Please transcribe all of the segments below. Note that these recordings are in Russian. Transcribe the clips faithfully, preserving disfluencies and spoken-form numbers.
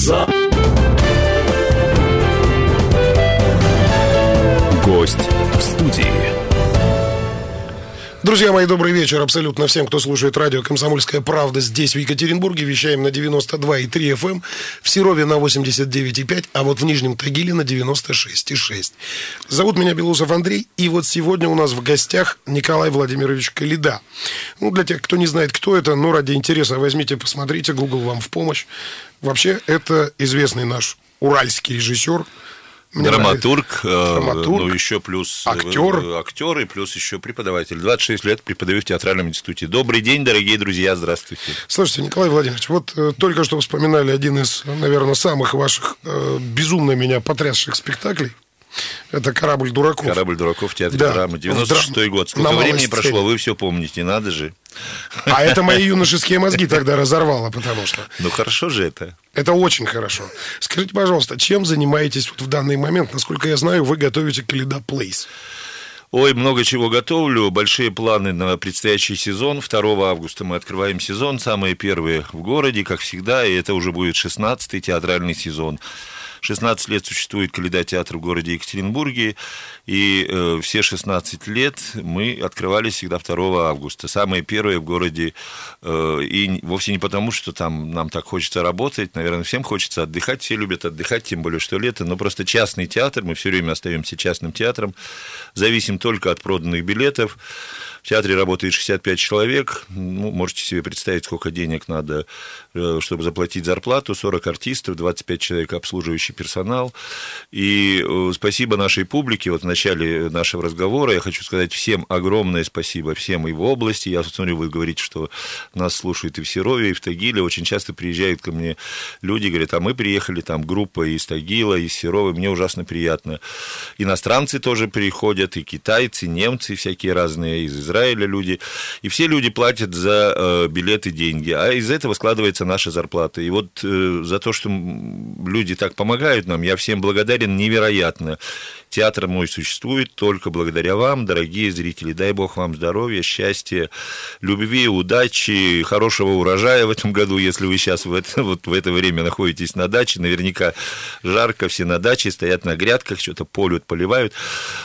За... Гость в студии. Друзья мои, добрый вечер абсолютно всем, кто слушает радио «Комсомольская правда» здесь, в Екатеринбурге. Вещаем на девяносто два и три эф эм, в Серове на восемьдесят девять и пять, а вот в Нижнем Тагиле на девяносто шесть и шесть. Зовут меня Белусов Андрей, и вот сегодня у нас в гостях Николай Владимирович Коляда. Ну, для тех, кто не знает, кто это, но ради интереса возьмите, посмотрите, Google вам в помощь. Вообще, это известный наш уральский режиссер. Драматург, Драматург, ну еще плюс актер. актер и плюс еще преподаватель. двадцать шесть лет преподаю в театральном институте. Добрый день, дорогие друзья, здравствуйте. Слушайте, Николай Владимирович, вот э, только что вспоминали один из, наверное, самых ваших э, безумно меня потрясших спектаклей. Это «Корабль дураков». «Корабль дураков» в театре да. драмы. девяносто шестой год. Сколько времени сцене. прошло, вы все помните, надо же. А это мои юношеские мозги тогда разорвало, потому что... Ну, хорошо же это. Это очень хорошо. Скажите, пожалуйста, чем занимаетесь вот в данный момент? Насколько я знаю, вы готовите «Коляда-Plays». Ой, много чего готовлю. Большие планы на предстоящий сезон. второго августа мы открываем сезон. Самые первые в городе, как всегда. И это уже будет шестнадцатый театральный сезон. шестнадцать лет существует Коляда-театр в городе Екатеринбурге, и э, все шестнадцать лет мы открывались всегда второго августа. Самые первые в городе, э, и вовсе не потому, что там нам так хочется работать, наверное, всем хочется отдыхать, все любят отдыхать, тем более, что лето, но просто частный театр, мы все время остаемся частным театром, зависим только от проданных билетов. В театре работает шестьдесят пять человек, ну, можете себе представить, сколько денег надо, чтобы заплатить зарплату, сорок артистов, двадцать пять человек обслуживающий персонал, и спасибо нашей публике, вот в начале нашего разговора я хочу сказать всем огромное спасибо, всем и в области, я смотрю, вы говорите, что нас слушают и в Серове, и в Тагиле, очень часто приезжают ко мне люди, говорят, а мы приехали, там группа из Тагила, из Серова, мне ужасно приятно, иностранцы тоже приходят, и китайцы, немцы всякие разные, из Израиля люди, и все люди платят за э, билеты деньги, а из этого складывается наша зарплата. И вот э, за то, что люди так помогают нам, я всем благодарен невероятно. Театр мой существует только благодаря вам, дорогие зрители. Дай бог вам здоровья, счастья, любви, удачи, хорошего урожая в этом году. Если вы сейчас в это, вот в это время находитесь на даче, наверняка жарко, все на даче, стоят на грядках, что-то полют, поливают.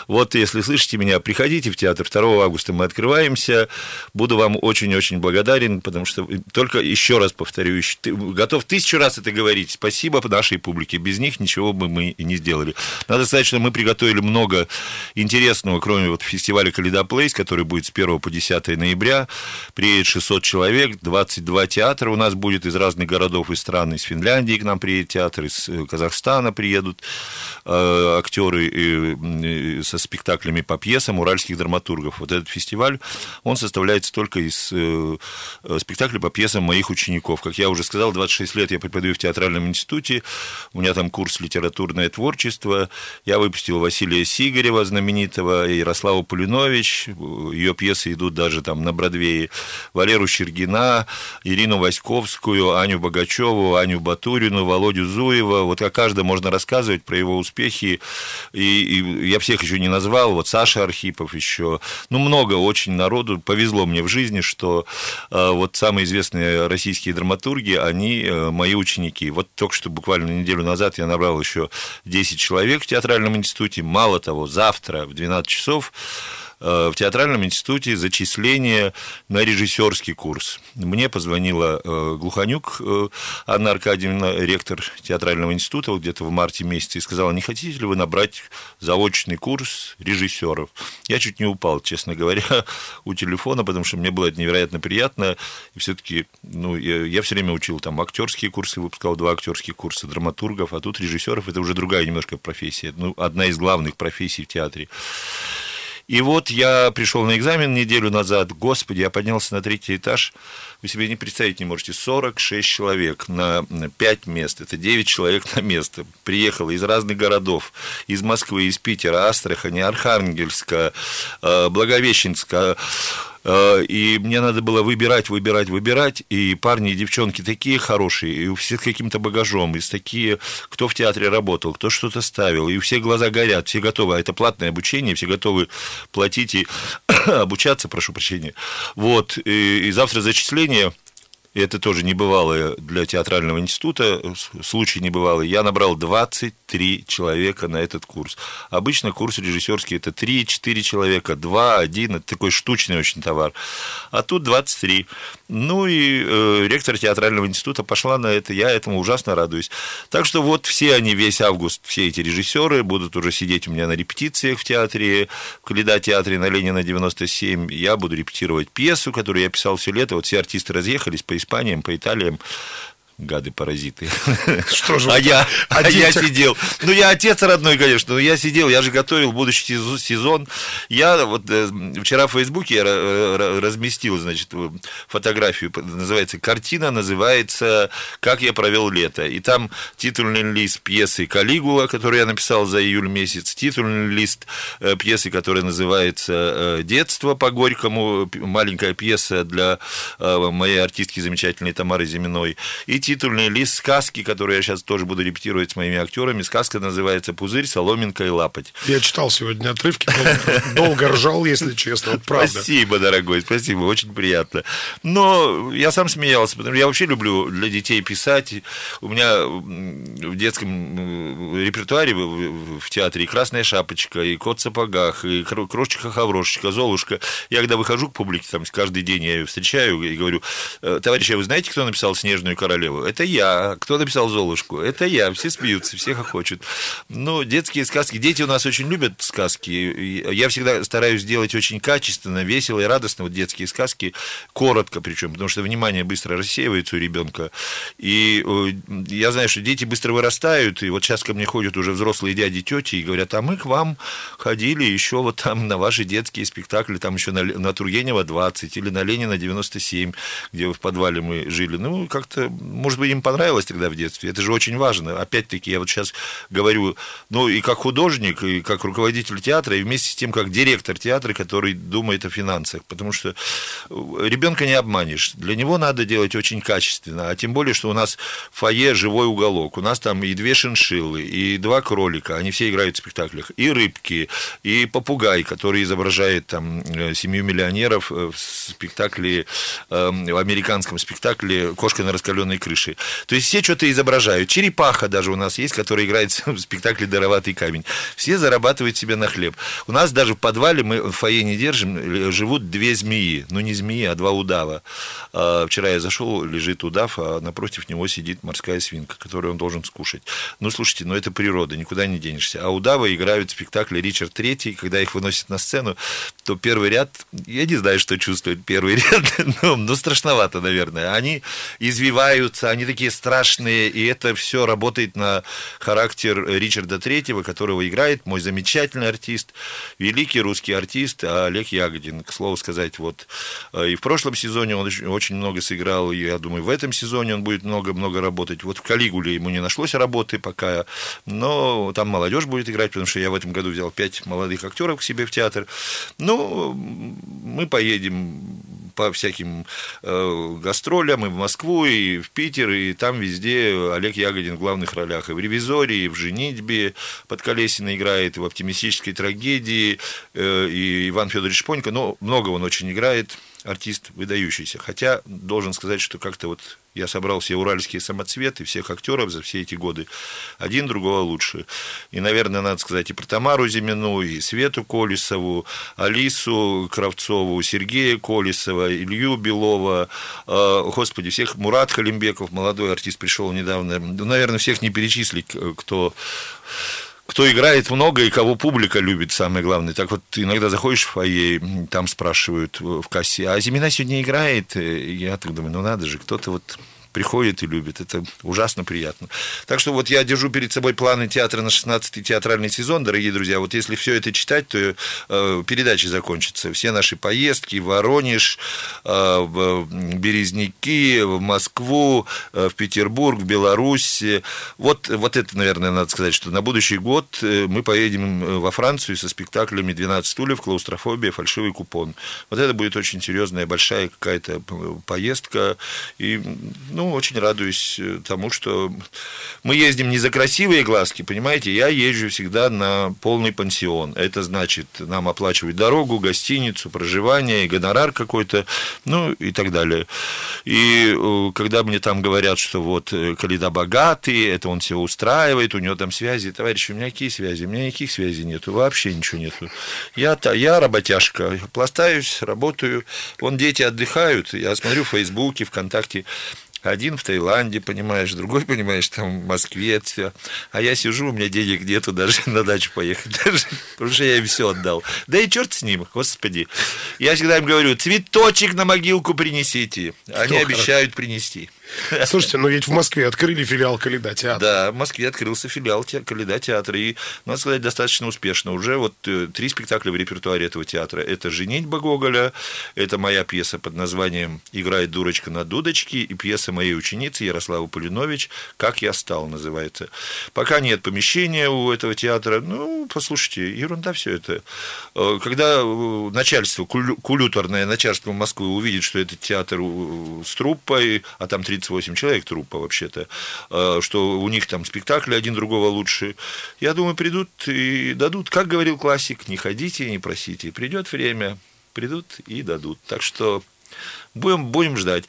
Вот, если слышите меня, приходите в театр. второго августа мы открываемся. Буду вам очень-очень благодарен, потому что, только еще раз повторю, готов тысячу раз это говорить. Спасибо нашей публике. Без них ничего бы мы и не сделали. Надо сказать, что мы приготовились. Готовили много интересного, кроме вот фестиваля «Коляда-Plays», который будет с первого по десятое ноября. Приедет шестьсот человек, двадцать два театра у нас будет из разных городов и стран. Из Финляндии к нам приедет театр, из Казахстана приедут э, актеры э, э, со спектаклями по пьесам уральских драматургов. Вот этот фестиваль, он составляется только из э, спектаклей по пьесам моих учеников. Как я уже сказал, двадцать шесть лет я преподаю в театральном институте, у меня там курс «Литературное творчество», я выпустил Василия Сигарева, знаменитого, Ярослава Пулинович, ее пьесы идут даже там на Бродвее, Валеру Щергина, Ирину Васьковскую, Аню Богачеву, Аню Батурину, Володю Зуева. Вот о каждом можно рассказывать про его успехи. И, и я всех еще не назвал, вот Саша Архипов еще. Ну, много очень народу. Повезло мне в жизни, что э, вот самые известные российские драматурги, они э, мои ученики. Вот только что буквально неделю назад я набрал еще десять человек в театральном институте. Мало того, завтра в двенадцать часов в театральном институте зачисление на режиссерский курс. Мне позвонила Глухонюк Анна Аркадьевна, ректор театрального института, вот где-то в марте месяце, и сказала, не хотите ли вы набрать заочный курс режиссеров? Я чуть не упал, честно говоря, у телефона, потому что мне было это невероятно приятно. И все-таки, ну, я, я все время учил там актерские курсы, выпускал два актерских курса драматургов, а тут режиссеров, это уже другая немножко профессия, ну, одна из главных профессий в театре. И вот я пришел на экзамен неделю назад, господи, я поднялся на третий этаж, вы себе не представить не можете, сорок шесть человек на пять мест, это девять человек на место, приехало из разных городов, из Москвы, из Питера, Астрахани, Архангельска, Благовещенска. И мне надо было выбирать, выбирать, выбирать, и парни и девчонки такие хорошие, и у всех с каким-то багажом, и такие, кто в театре работал, кто что-то ставил, и у всех глаза горят, все готовы, а это платное обучение, все готовы платить и обучаться, прошу прощения, вот, и, и завтра зачисление... и это тоже небывалое для театрального института, случай небывалый, я набрал двадцать три человека на этот курс. Обычно курс режиссерский это три-четыре человека, два-один, это такой штучный очень товар. А тут двадцать три. Ну и э, ректор театрального института пошла на это, я этому ужасно радуюсь. Так что вот все они, весь август, все эти режиссеры будут уже сидеть у меня на репетициях в театре, в Коляда-театре на Ленина девяносто семь. Я буду репетировать пьесу, которую я писал все лето. Вот все артисты разъехались по Испаниям, по Италиям. Гады-паразиты. Что же? А я, а я сидел. Ну, я отец родной, конечно, но я сидел, я же готовил будущий сезон. Я вот вчера в Фейсбуке разместил, значит, фотографию, называется «Картина», называется «Как я провел лето». И там титульный лист пьесы «Калигула», которую я написал за июль месяц, титульный лист пьесы, которая называется «Детство по Горькому», маленькая пьеса для моей артистки замечательной Тамары Зиминой, и титульный лист сказки, которую я сейчас тоже буду репетировать с моими актерами. Сказка называется «Пузырь, соломинка и лапоть». Я читал сегодня отрывки, долго ржал, если честно, вот правда. Спасибо, дорогой, спасибо, очень приятно. Но я сам смеялся, потому что я вообще люблю для детей писать. У меня в детском репертуаре в театре и «Красная шапочка», и «Кот в сапогах», и «Крошечка-хаврошечка», «Золушка». Я когда выхожу к публике, там каждый день я ее встречаю и говорю: товарищи, а вы знаете, кто написал «Снежную королеву»? Это я. Кто написал «Золушку»? Это я. Все смеются, всех охочут. Ну, детские сказки. Дети у нас очень любят сказки. Я всегда стараюсь делать очень качественно, весело и радостно вот детские сказки, коротко причем, потому что внимание быстро рассеивается у ребенка. И я знаю, что дети быстро вырастают, и вот сейчас ко мне ходят уже взрослые дяди, тети и говорят: а мы к вам ходили еще вот там на ваши детские спектакли, там еще на, на Тургенева двадцать или на Ленина девяносто семь, где в подвале мы жили. Ну, как-то, может быть, им понравилось тогда в детстве. Это же очень важно. Опять-таки, я вот сейчас говорю, ну, и как художник, и как руководитель театра, и вместе с тем, как директор театра, который думает о финансах. Потому что ребенка не обманешь. Для него надо делать очень качественно. А тем более, что у нас в фойе живой уголок. У нас там и две шиншиллы, и два кролика. Они все играют в спектаклях. И рыбки, и попугай, который изображает там семью миллионеров в спектакле, в американском спектакле «Кошка на раскаленной крыши». То есть все что-то изображают. Черепаха даже у нас есть, которая играет в спектакле «Дароватый камень». Все зарабатывают себе на хлеб. У нас даже в подвале, мы в фойе не держим, живут две змеи. Ну, не змеи, а два удава. А вчера я зашел, лежит удав, а напротив него сидит морская свинка, которую он должен скушать. Ну, слушайте, ну это природа, никуда не денешься. А удавы играют в спектакле «Ричард Третий». Когда их выносят на сцену, то первый ряд, я не знаю, что чувствует первый ряд, но, но страшновато, наверное. Они извивают, они такие страшные, и это все работает на характер Ричарда Третьего, которого играет мой замечательный артист, великий русский артист Олег Ягодин, к слову сказать. Вот и в прошлом сезоне он очень много сыграл, и я думаю, в этом сезоне он будет много-много работать. Вот в «Калигуле» ему не нашлось работы пока, но там молодежь будет играть, потому что я в этом году взял пять молодых актеров к себе в театр. Ну, мы поедем по всяким э, гастролям и в Москву, и в Питер, и там везде Олег Ягодин в главных ролях. И в «Ревизоре», и в «Женитьбе» Подколесина играет, и в «Оптимистической трагедии», э, и Иван Федорович Шпонько. Но много он очень играет, артист выдающийся. Хотя должен сказать, что как-то вот я собрал все уральские самоцветы, всех актеров за все эти годы. Один другого лучше. И, наверное, надо сказать и про Тамару Зимину, и Свету Колесову, Алису Кравцову, Сергея Колесова, Илью Белова. Господи, всех. Мурат Холимбеков, молодой артист, пришел недавно. Наверное, всех не перечислить, кто... Кто играет много и кого публика любит, самое главное. Так вот, иногда заходишь в фойе, там спрашивают в кассе: а Зимина сегодня играет? Я так думаю, ну надо же, кто-то вот приходит и любит. Это ужасно приятно. Так что вот я держу перед собой планы театра на шестнадцатый театральный сезон, дорогие друзья. Вот если все это читать, то э, передачи закончатся. Все наши поездки в Воронеж, э, в Березники, в Москву, э, в Петербург, в Беларусь. Вот, вот это, наверное, надо сказать, что на будущий год мы поедем во Францию со спектаклями «двенадцать стульев», «Клаустрофобия», «Фальшивый купон». Вот это будет очень серьезная, большая какая-то поездка. И, ну, ну, очень радуюсь тому, что мы ездим не за красивые глазки, понимаете, я езжу всегда на полный пансион. Это значит, нам оплачивают дорогу, гостиницу, проживание, гонорар какой-то, ну, и так далее. И когда мне там говорят, что вот Коляда богатый, это он все устраивает, у него там связи, товарищи, у меня какие связи? У меня никаких связей нету, вообще ничего нету. Я, я работяжка, пластаюсь, работаю, вон дети отдыхают, я смотрю в Фейсбуке, ВКонтакте, один в Таиланде, понимаешь, другой, понимаешь, там в Москве, все. А я сижу, у меня денег нету даже на дачу поехать, даже, потому что я им все отдал. Да и черт с ним, господи. Я всегда им говорю, цветочек на могилку принесите. Они обещают принести. Слушайте, но ведь в Москве открыли филиал Коляда-театра. Да, в Москве открылся филиал Коляда-театра. И, надо сказать, достаточно успешно. Уже вот три спектакля в репертуаре этого театра. Это «Женитьба» Гоголя, это моя пьеса под названием «Играет дурочка на дудочке» и пьеса моей ученицы Ярослава Пулинович «Как я стал» называется. Пока нет помещения у этого театра. Ну, послушайте, ерунда все это. Когда начальство, культурное начальство Москвы увидит, что это театр с труппой, а там тридцать восемь человек труппа вообще-то, что у них там спектакли один другого лучше, я думаю, придут и дадут. Как говорил классик, не ходите, не просите. Придет время, придут и дадут. Так что будем, будем ждать.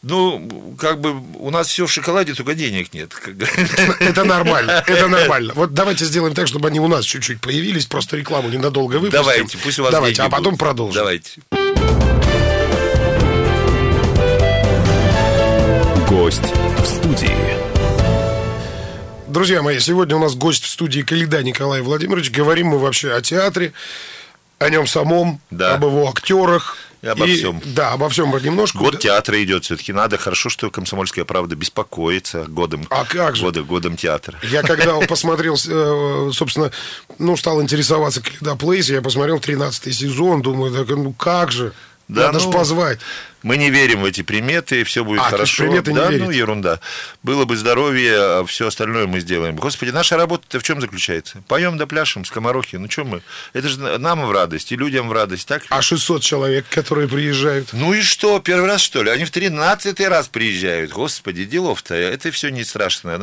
Ну, как бы у нас все в шоколаде, только денег нет. Это нормально, это нормально. Вот давайте сделаем так, чтобы они у нас чуть-чуть появились, просто рекламу ненадолго выпустим. Давайте, пусть у вас Давайте, а потом будут. Продолжим. Давайте. Гость в студии. Друзья мои, сегодня у нас гость в студии Коляда Николай Владимирович. Говорим мы вообще о театре, о нем самом, да. Об его актерах. И обо и, всем. Да, обо всем немножко. Год театра идет, все-таки надо. Хорошо, что «Комсомольская правда» беспокоится годом, а как же? Годом, годом театра. Я когда посмотрел, собственно, ну, стал интересоваться «Коляда-Plays», я посмотрел тринадцатый сезон, думаю, ну как же? Да, надо ну, же позвать. Мы не верим в эти приметы, все будет а, хорошо. Приметы да, не ну ерунда. Было бы здоровье, а все остальное мы сделаем. Господи, наша работа-то в чем заключается? Поем да пляшем, скоморохи. Ну что мы? Это же нам в радость, и людям в радость, так? А шестьсот человек, которые приезжают. Ну и что, первый раз, что ли? Они в тринадцатый раз приезжают. Господи, делов-то, это все не страшно.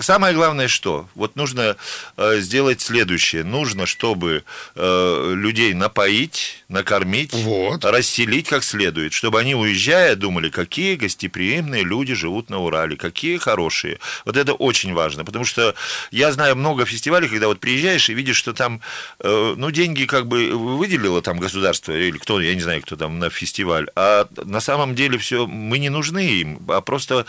Самое главное, что? Вот нужно сделать следующее. Нужно, чтобы людей напоить, накормить. Вот. Расселить как следует, чтобы они, уезжая, думали, какие гостеприимные люди живут на Урале, какие хорошие. Вот это очень важно, потому что я знаю много фестивалей, когда вот приезжаешь и видишь, что там, ну, деньги как бы выделило там государство, или кто, я не знаю, кто там на фестиваль, а на самом деле все, мы не нужны им, а просто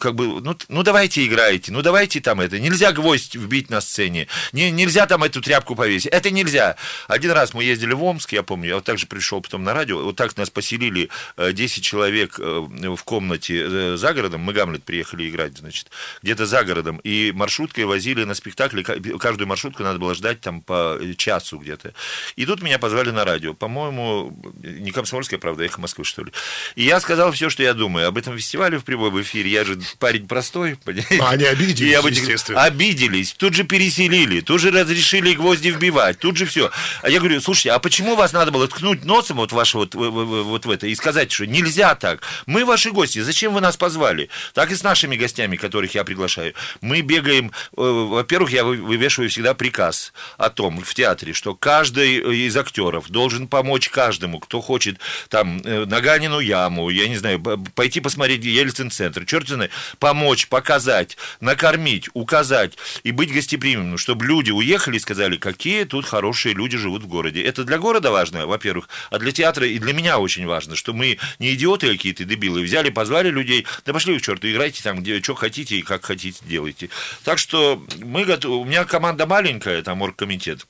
как бы, ну, ну давайте играйте, ну, давайте там это, нельзя гвоздь вбить на сцене, не, нельзя там эту тряпку повесить, это нельзя. Один раз мы ездили в Омск, я помню, я вот так же пришел потом на радио, вот так нас поселили десять человек в комнате за городом, мы Гамлет приехали играть, значит, где-то за городом, и маршруткой возили на спектакли, каждую маршрутку надо было ждать там по часу где-то, и тут меня позвали на радио, по-моему, не «Комсомольская правда», «Эхо Москвы», что ли, и я сказал все, что я думаю об этом фестивале в прямом эфире, я же парень простой, понимаете? Они обиделись, об... естественно. Обиделись, тут же переселили, тут же разрешили гвозди вбивать, тут же все, а я говорю, слушайте, а почему вас надо было ткнуть носом вот ваше вот, вот в это, и сказать, что нельзя так. Мы ваши гости, зачем вы нас позвали? Так и с нашими гостями, которых я приглашаю. Мы бегаем, э, во-первых, я вывешиваю всегда приказ о том в театре, что каждый из актеров должен помочь каждому, кто хочет там э, на Ганину яму, я не знаю, пойти посмотреть Ельцин-центр, черт знает, помочь, показать, накормить, указать и быть гостеприимным, чтобы люди уехали и сказали, какие тут хорошие люди живут в городе. Это для города важно, во-первых, а для театра и для меня очень важно, что мы не идиоты какие-то, дебилы, взяли, позвали людей, да пошли вы к черту, играйте там, где что хотите и как хотите делайте. Так что мы готовы, у меня команда маленькая, там оргкомитет,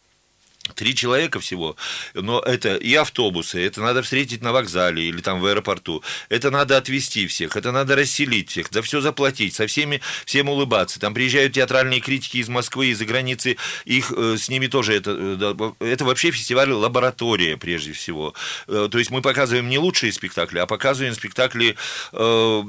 три человека всего, но это и автобусы, это надо встретить на вокзале или там в аэропорту, это надо отвезти всех, это надо расселить всех, за все заплатить, со всеми, всем улыбаться. Там приезжают театральные критики из Москвы, из-за границы, их, с ними тоже это, это вообще фестиваль-лаборатория прежде всего. То есть мы показываем не лучшие спектакли, а показываем спектакли, э,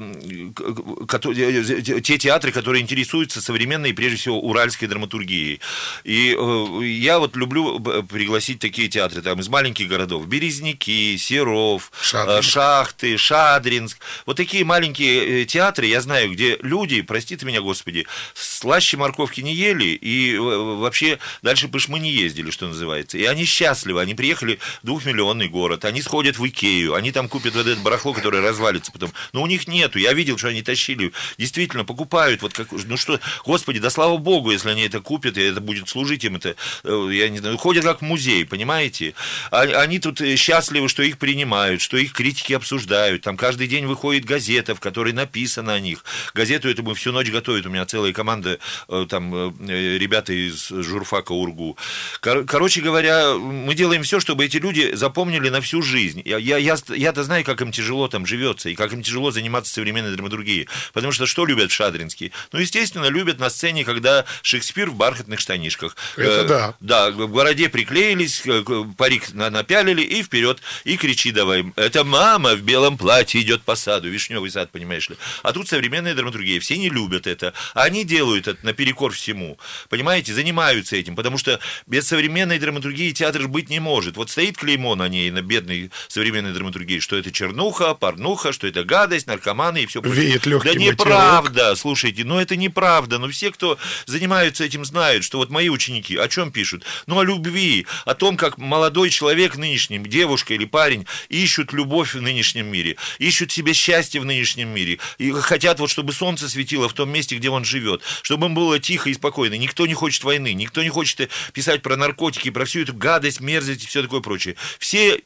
те театры, которые интересуются современной, прежде всего, уральской драматургией. И э, я вот люблю... пригласить такие театры там из маленьких городов: Березники, Серов, Шадринск. Шахты, Шадринск. Вот такие маленькие театры, я знаю, где люди, прости ты меня, Господи, слаще морковки не ели и вообще дальше пышмы не ездили, что называется. И они счастливы, они приехали в двухмиллионный город, они сходят в Икею, они там купят вот это барахло, которое развалится потом. Но у них нету, я видел, что они тащили, действительно покупают, вот как, ну что, Господи, да слава Богу, если они это купят, и это будет служить им, это, я не знаю, ходят как в музей, понимаете? Они тут счастливы, что их принимают, что их критики обсуждают, там каждый день выходит газета, в которой написано о них. Газету эту мы всю ночь готовят, у меня целая команда, там, ребята из журфака УрГУ. Кор- короче говоря, мы делаем все, чтобы эти люди запомнили на всю жизнь. Я, я, я, я-то знаю, как им тяжело там живется, и как им тяжело заниматься современной драматургией. Потому что что любят в Шадринске? Ну, естественно, любят на сцене, когда Шекспир в бархатных штанишках. Это э, да. Да, в городе приклеились, парик напялили, и вперед, и кричи давай. Это мама в белом платье идет по саду, вишневый сад, понимаешь ли. А тут современная драматургия, все не любят это. Они делают это наперекор всему, понимаете, занимаются этим, потому что без современной драматургии театр быть не может. Вот стоит клеймо на ней, на бедной современной драматургии, что это чернуха, порнуха, что это гадость, наркоманы и все. Веет легкий мотивок. Да неправда, слушайте, ну это неправда, но все, кто занимаются этим, знают, что вот мои ученики о чем пишут? Ну о любви, о том, как молодой человек нынешний, девушка или парень, ищут любовь в нынешнем мире, ищут себе счастье в нынешнем мире, и хотят вот, чтобы солнце светило в том месте, где он живет, чтобы им было тихо и спокойно, никто не хочет войны, никто не хочет писать про наркотики, про всю эту гадость, мерзость и все такое прочее. Все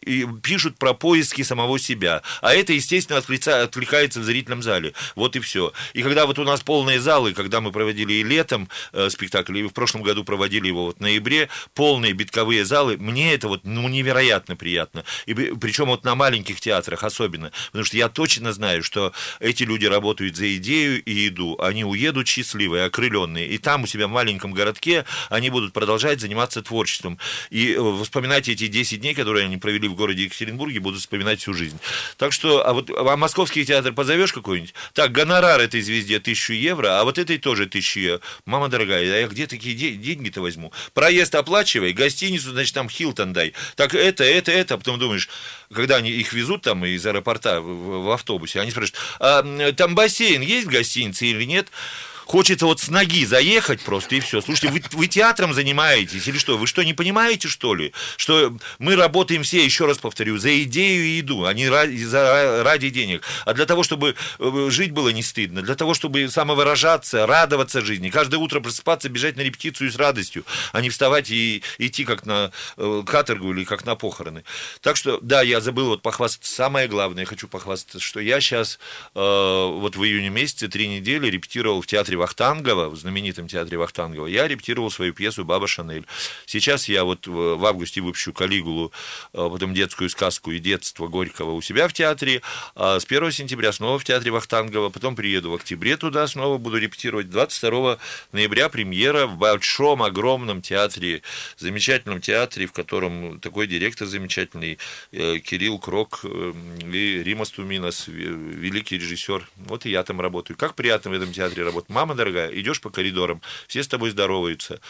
пишут про поиски самого себя, а это, естественно, откликается в зрительном зале, вот и все. И когда вот у нас полные залы, когда мы проводили и летом э, спектакль, и в прошлом году проводили его вот в ноябре, полные битковые залы, мне это вот ну, невероятно приятно, и причем вот на маленьких театрах особенно, потому что я точно знаю, что эти люди работают за идею и еду, они уедут счастливые, окрыленные, и там у себя в маленьком городке они будут продолжать заниматься творчеством, и вспоминать эти десять дней, которые они провели в городе Екатеринбурге, будут вспоминать всю жизнь. Так что, а вот а московский театр позовешь какой-нибудь? Так, гонорар этой звезде тысячу евро, а вот этой тоже тысячу евро. Мама дорогая, а я где такие де- деньги-то возьму? Проезд оплачивай, гостиницу, значит, там Хилтон дай. Так это, это, это, а потом думаешь, когда они их везут там из аэропорта в, в автобусе, они спрашивают, а там бассейн есть в гостинице или нет? Хочется вот с ноги заехать просто, и все. Слушайте, вы, вы театром занимаетесь или что? Вы что, не понимаете, что ли? Что мы работаем все, еще раз повторю, за идею и еду, а не ради, за, ради денег. А для того, чтобы жить было не стыдно, для того, чтобы самовыражаться, радоваться жизни, каждое утро просыпаться, бежать на репетицию с радостью, а не вставать и идти как на каторгу или как на похороны. Так что, да, я забыл вот похвастаться. Самое главное, я хочу похвастаться, что я сейчас э, вот в июне месяце три недели репетировал в театре Вахтангова, в знаменитом театре Вахтангова, я репетировал свою пьесу «Баба Шанель». Сейчас я вот в августе выпущу «Калигулу», потом детскую сказку и детство Горького у себя в театре, а с первого сентября снова в театре Вахтангова, потом приеду в октябре туда, снова буду репетировать. двадцать второго ноября премьера в большом, огромном театре, замечательном театре, в котором такой директор замечательный, Кирилл Крок и Римас Туминас, великий режиссер. Вот и я там работаю. Как приятно в этом театре работать. Мама дорогая, идешь по коридорам, все с тобой здороваются,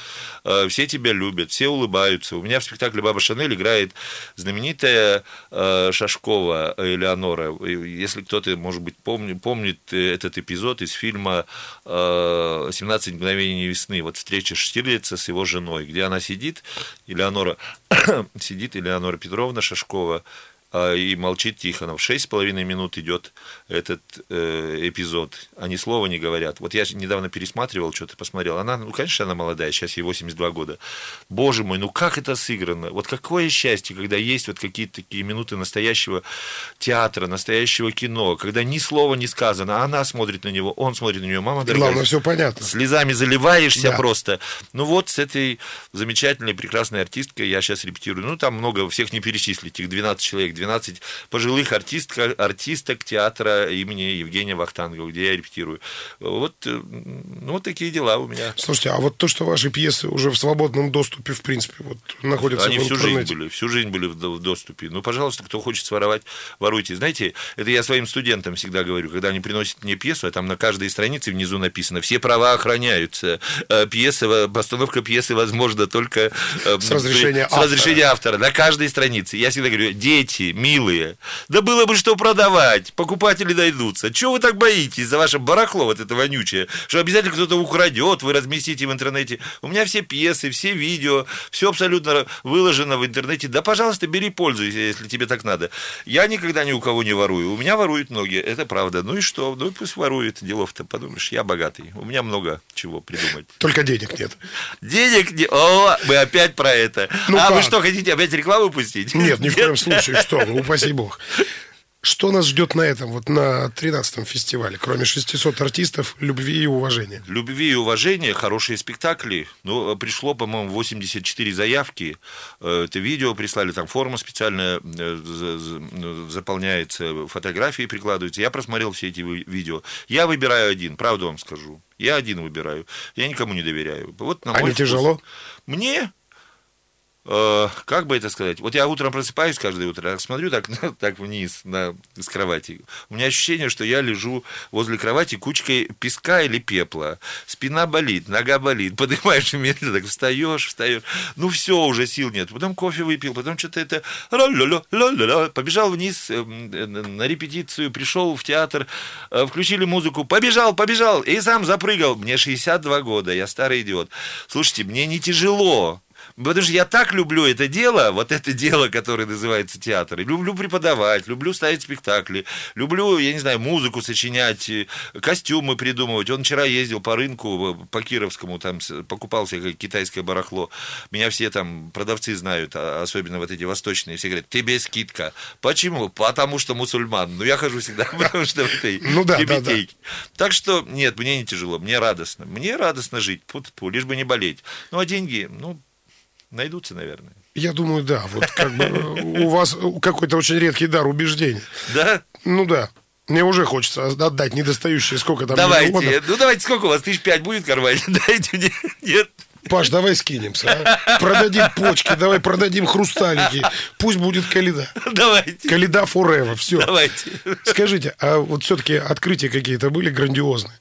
все тебя любят, все улыбаются. У меня в спектакле «Баба Шанель» играет знаменитая Шашкова Элеонора. Если кто-то, может быть, помнит, помнит этот эпизод из фильма «семнадцать мгновений весны». Вот встреча Штирлица с его женой, где она сидит, Элеонора, сидит Элеонора Петровна Шашкова, и молчит Тихонов. Шесть с половиной минут идет этот э, эпизод. Они слова не говорят. Вот я недавно пересматривал, что-то посмотрел. Она, ну, конечно, она молодая, сейчас ей восемьдесят два года. Боже мой, ну как это сыграно? Вот какое счастье, когда есть вот какие-то такие минуты настоящего театра, настоящего кино, когда ни слова не сказано. Она смотрит на него, он смотрит на нее. Мама дорогая. Главное, все понятно. Слезами заливаешься, да, просто. Ну вот с этой замечательной, прекрасной артисткой я сейчас репетирую. Ну там много, всех не перечислить, их двенадцать человек, двенадцать пожилых артист, артисток театра имени Евгения Вахтангова, где я репетирую. Вот, ну, вот такие дела у меня. Слушайте, а вот то, что ваши пьесы уже в свободном доступе, в принципе, вот, находятся Они в интернете. Они всю жизнь были, всю жизнь были в доступе. Ну, пожалуйста, кто хочет своровать, воруйте. Знаете, это я своим студентам всегда говорю, когда они приносят мне пьесу, а там на каждой странице внизу написано, все права охраняются, пьеса, постановка пьесы возможна только с разрешения автора. С разрешения автора. На каждой странице. Я всегда говорю, дети, милые, да было бы что продавать, покупатели найдутся. Чего вы так боитесь за ваше барахло вот это вонючее, что обязательно кто-то украдет, вы разместите в интернете. У меня все пьесы, все видео, все абсолютно выложено в интернете. Да, пожалуйста, бери пользу, если тебе так надо. Я никогда ни у кого не ворую. У меня воруют многие, это правда. Ну и что? Ну и пусть воруют, делов-то, подумаешь, я богатый. У меня много чего придумать. Только денег нет. Денег нет. О, мы опять про это. Ну а как? Вы что, хотите опять рекламу пустить? Нет, ни в коем случае. Что? Упаси бог. Что нас ждет на этом, вот на тринадцатом фестивале, кроме шестисот артистов, любви и уважения? Любви и уважения, хорошие спектакли. Ну, пришло, по-моему, восемьдесят четыре заявки. Это видео прислали, там форма специально заполняется, фотографии прикладываются. Я просмотрел все эти видео. Я выбираю один, правду вам скажу. Я один выбираю. Я никому не доверяю. Вот, на мой а не вкус, тяжело? Мне... Как бы это сказать? Вот я утром просыпаюсь каждое утро, смотрю так, так вниз на, с кровати. У меня ощущение, что я лежу возле кровати кучкой песка или пепла. Спина болит, нога болит. Поднимаешь медленно, так встаешь, встаешь. Ну все, уже сил нет. Потом кофе выпил, потом что-то это... Побежал вниз на репетицию, пришел в театр, включили музыку. Побежал, побежал. И сам запрыгал. Мне шестьдесят два года, я старый идиот. Слушайте, мне не тяжело. Потому что я так люблю это дело, вот это дело, которое называется театр. Люблю преподавать, люблю ставить спектакли, люблю, я не знаю, музыку сочинять, костюмы придумывать. Он вчера ездил по рынку, по Кировскому, там покупал себе китайское барахло. Меня все там продавцы знают, особенно вот эти восточные, все говорят, тебе скидка. Почему? Потому что мусульман. Ну, я хожу всегда, потому что в этой кибетейке. Так что, нет, мне не тяжело, мне радостно. Мне радостно жить, лишь бы не болеть. Ну, а деньги, ну... Найдутся, наверное. Я думаю, да. Вот как бы у вас какой-то очень редкий дар убеждений. Да? Ну да. Мне уже хочется отдать недостающие сколько там. Давайте. Ну давайте, сколько у вас? Тысяч пять будет в кармане? Дайте мне. Нет. Паш, давай скинемся. А? Продадим почки, давай продадим хрусталики. Пусть будет Коляда. Давайте. Коляда forever. Все. Давайте. Скажите, а вот все-таки открытия какие-то были грандиозные?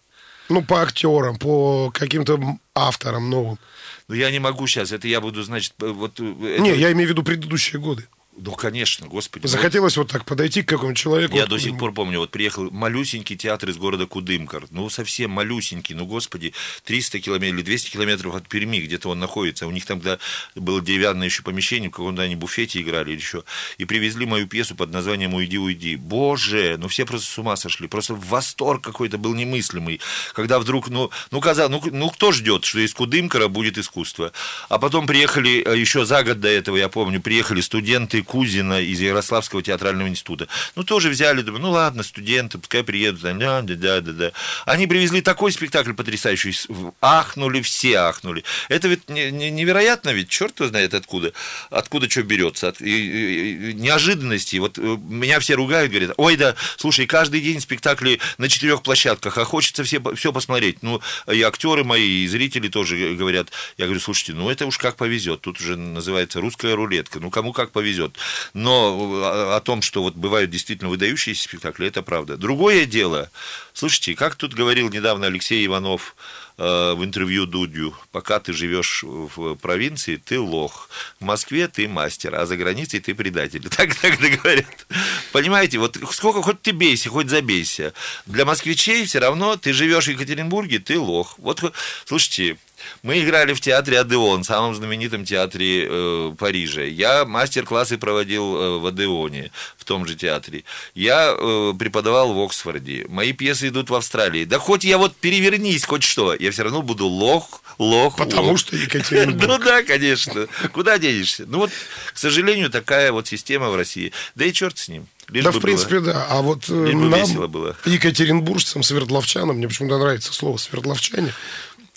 Ну, по актерам, по каким-то авторам новым. Ну, я не могу сейчас, это я буду, значит... Вот, это... Не, я имею в виду предыдущие годы. Ну, конечно, господи. Захотелось вот, вот так подойти к какому-то человеку. Я вот... до сих пор помню, вот приехал малюсенький театр из города Кудымкар. Ну, совсем малюсенький, ну, господи, триста километров или двести километров от Перми, где-то он находится. У них тогда было деревянное еще помещение, в каком-то они буфете играли или еще. И привезли мою пьесу под названием «Уйди, уйди». Боже, ну, все просто с ума сошли. Просто восторг какой-то был немыслимый. Когда вдруг, ну, ну, казалось, ну, ну кто ждет, что из Кудымкара будет искусство? А потом приехали, еще за год до этого, я помню, приехали студенты Кузина из Ярославского театрального института. Ну, тоже взяли, думаю, ну, ладно, студенты, пускай приедут. Да, да, да, да. Они привезли такой спектакль потрясающий. Ахнули, все ахнули. Это ведь невероятно, ведь черт его знает откуда. Откуда что берется. От неожиданности. Вот меня все ругают, говорят, ой, да, слушай, каждый день спектакли на четырех площадках, а хочется все, все посмотреть. Ну, и актеры мои, и зрители тоже говорят. Я говорю, слушайте, ну, это уж как повезет. Тут уже называется русская рулетка. Ну, кому как повезет. Но о том, что вот бывают действительно выдающиеся спектакли, это правда. Другое дело, слушайте, как тут говорил недавно Алексей Иванов э, в интервью Дудю, пока ты живешь в провинции, ты лох, в Москве ты мастер, а за границей ты предатель. Так, так говорят. Понимаете, вот сколько хоть ты бейся, хоть забейся. Для москвичей все равно ты живешь в Екатеринбурге, ты лох. Вот, слушайте... Мы играли в театре «Одеон», самом знаменитом театре э, Парижа. Я мастер-классы проводил э, в «Одеоне», в том же театре. Я э, преподавал в Оксфорде. Мои пьесы идут в Австралии. Да хоть я вот перевернись, хоть что, я все равно буду лох, лох, Потому лох. что Екатеринбург. Ну да, конечно. Куда денешься? Ну вот, к сожалению, такая вот система в России. Да и черт с ним. Лишь да, в принципе, было. да. А вот нам, было. екатеринбуржцам, свердловчанам, мне почему-то нравится слово «свердловчане»,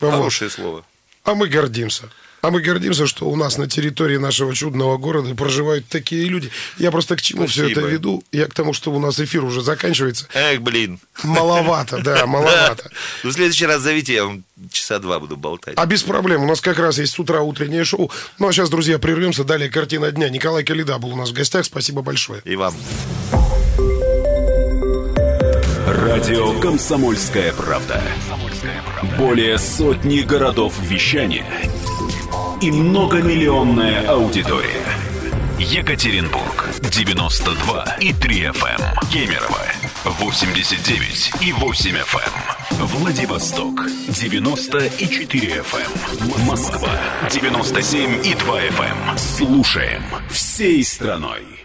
Хорошее вот. слово. А мы гордимся. А мы гордимся, что у нас на территории нашего чудного города проживают такие люди. Я просто к чему Спасибо. Все это веду? Я к тому, что у нас эфир уже заканчивается. Эх, блин. Маловато, да, маловато. Ну, в следующий раз зовите, я вам часа два буду болтать. А без проблем. У нас как раз есть с утра утреннее шоу. Ну, а сейчас, друзья, прервемся. Далее картина дня. Николай Коляда был у нас в гостях. Спасибо большое. И вам. Радио «Комсомольская правда». Более сотни городов вещания и многомиллионная аудитория. Екатеринбург, девяносто два и три эф эм. Кемерово, восемьдесят девять и восемь эф эм. Владивосток, девяносто и четыре эф эм. Москва, девяносто семь и два эф эм. Слушаем всей страной.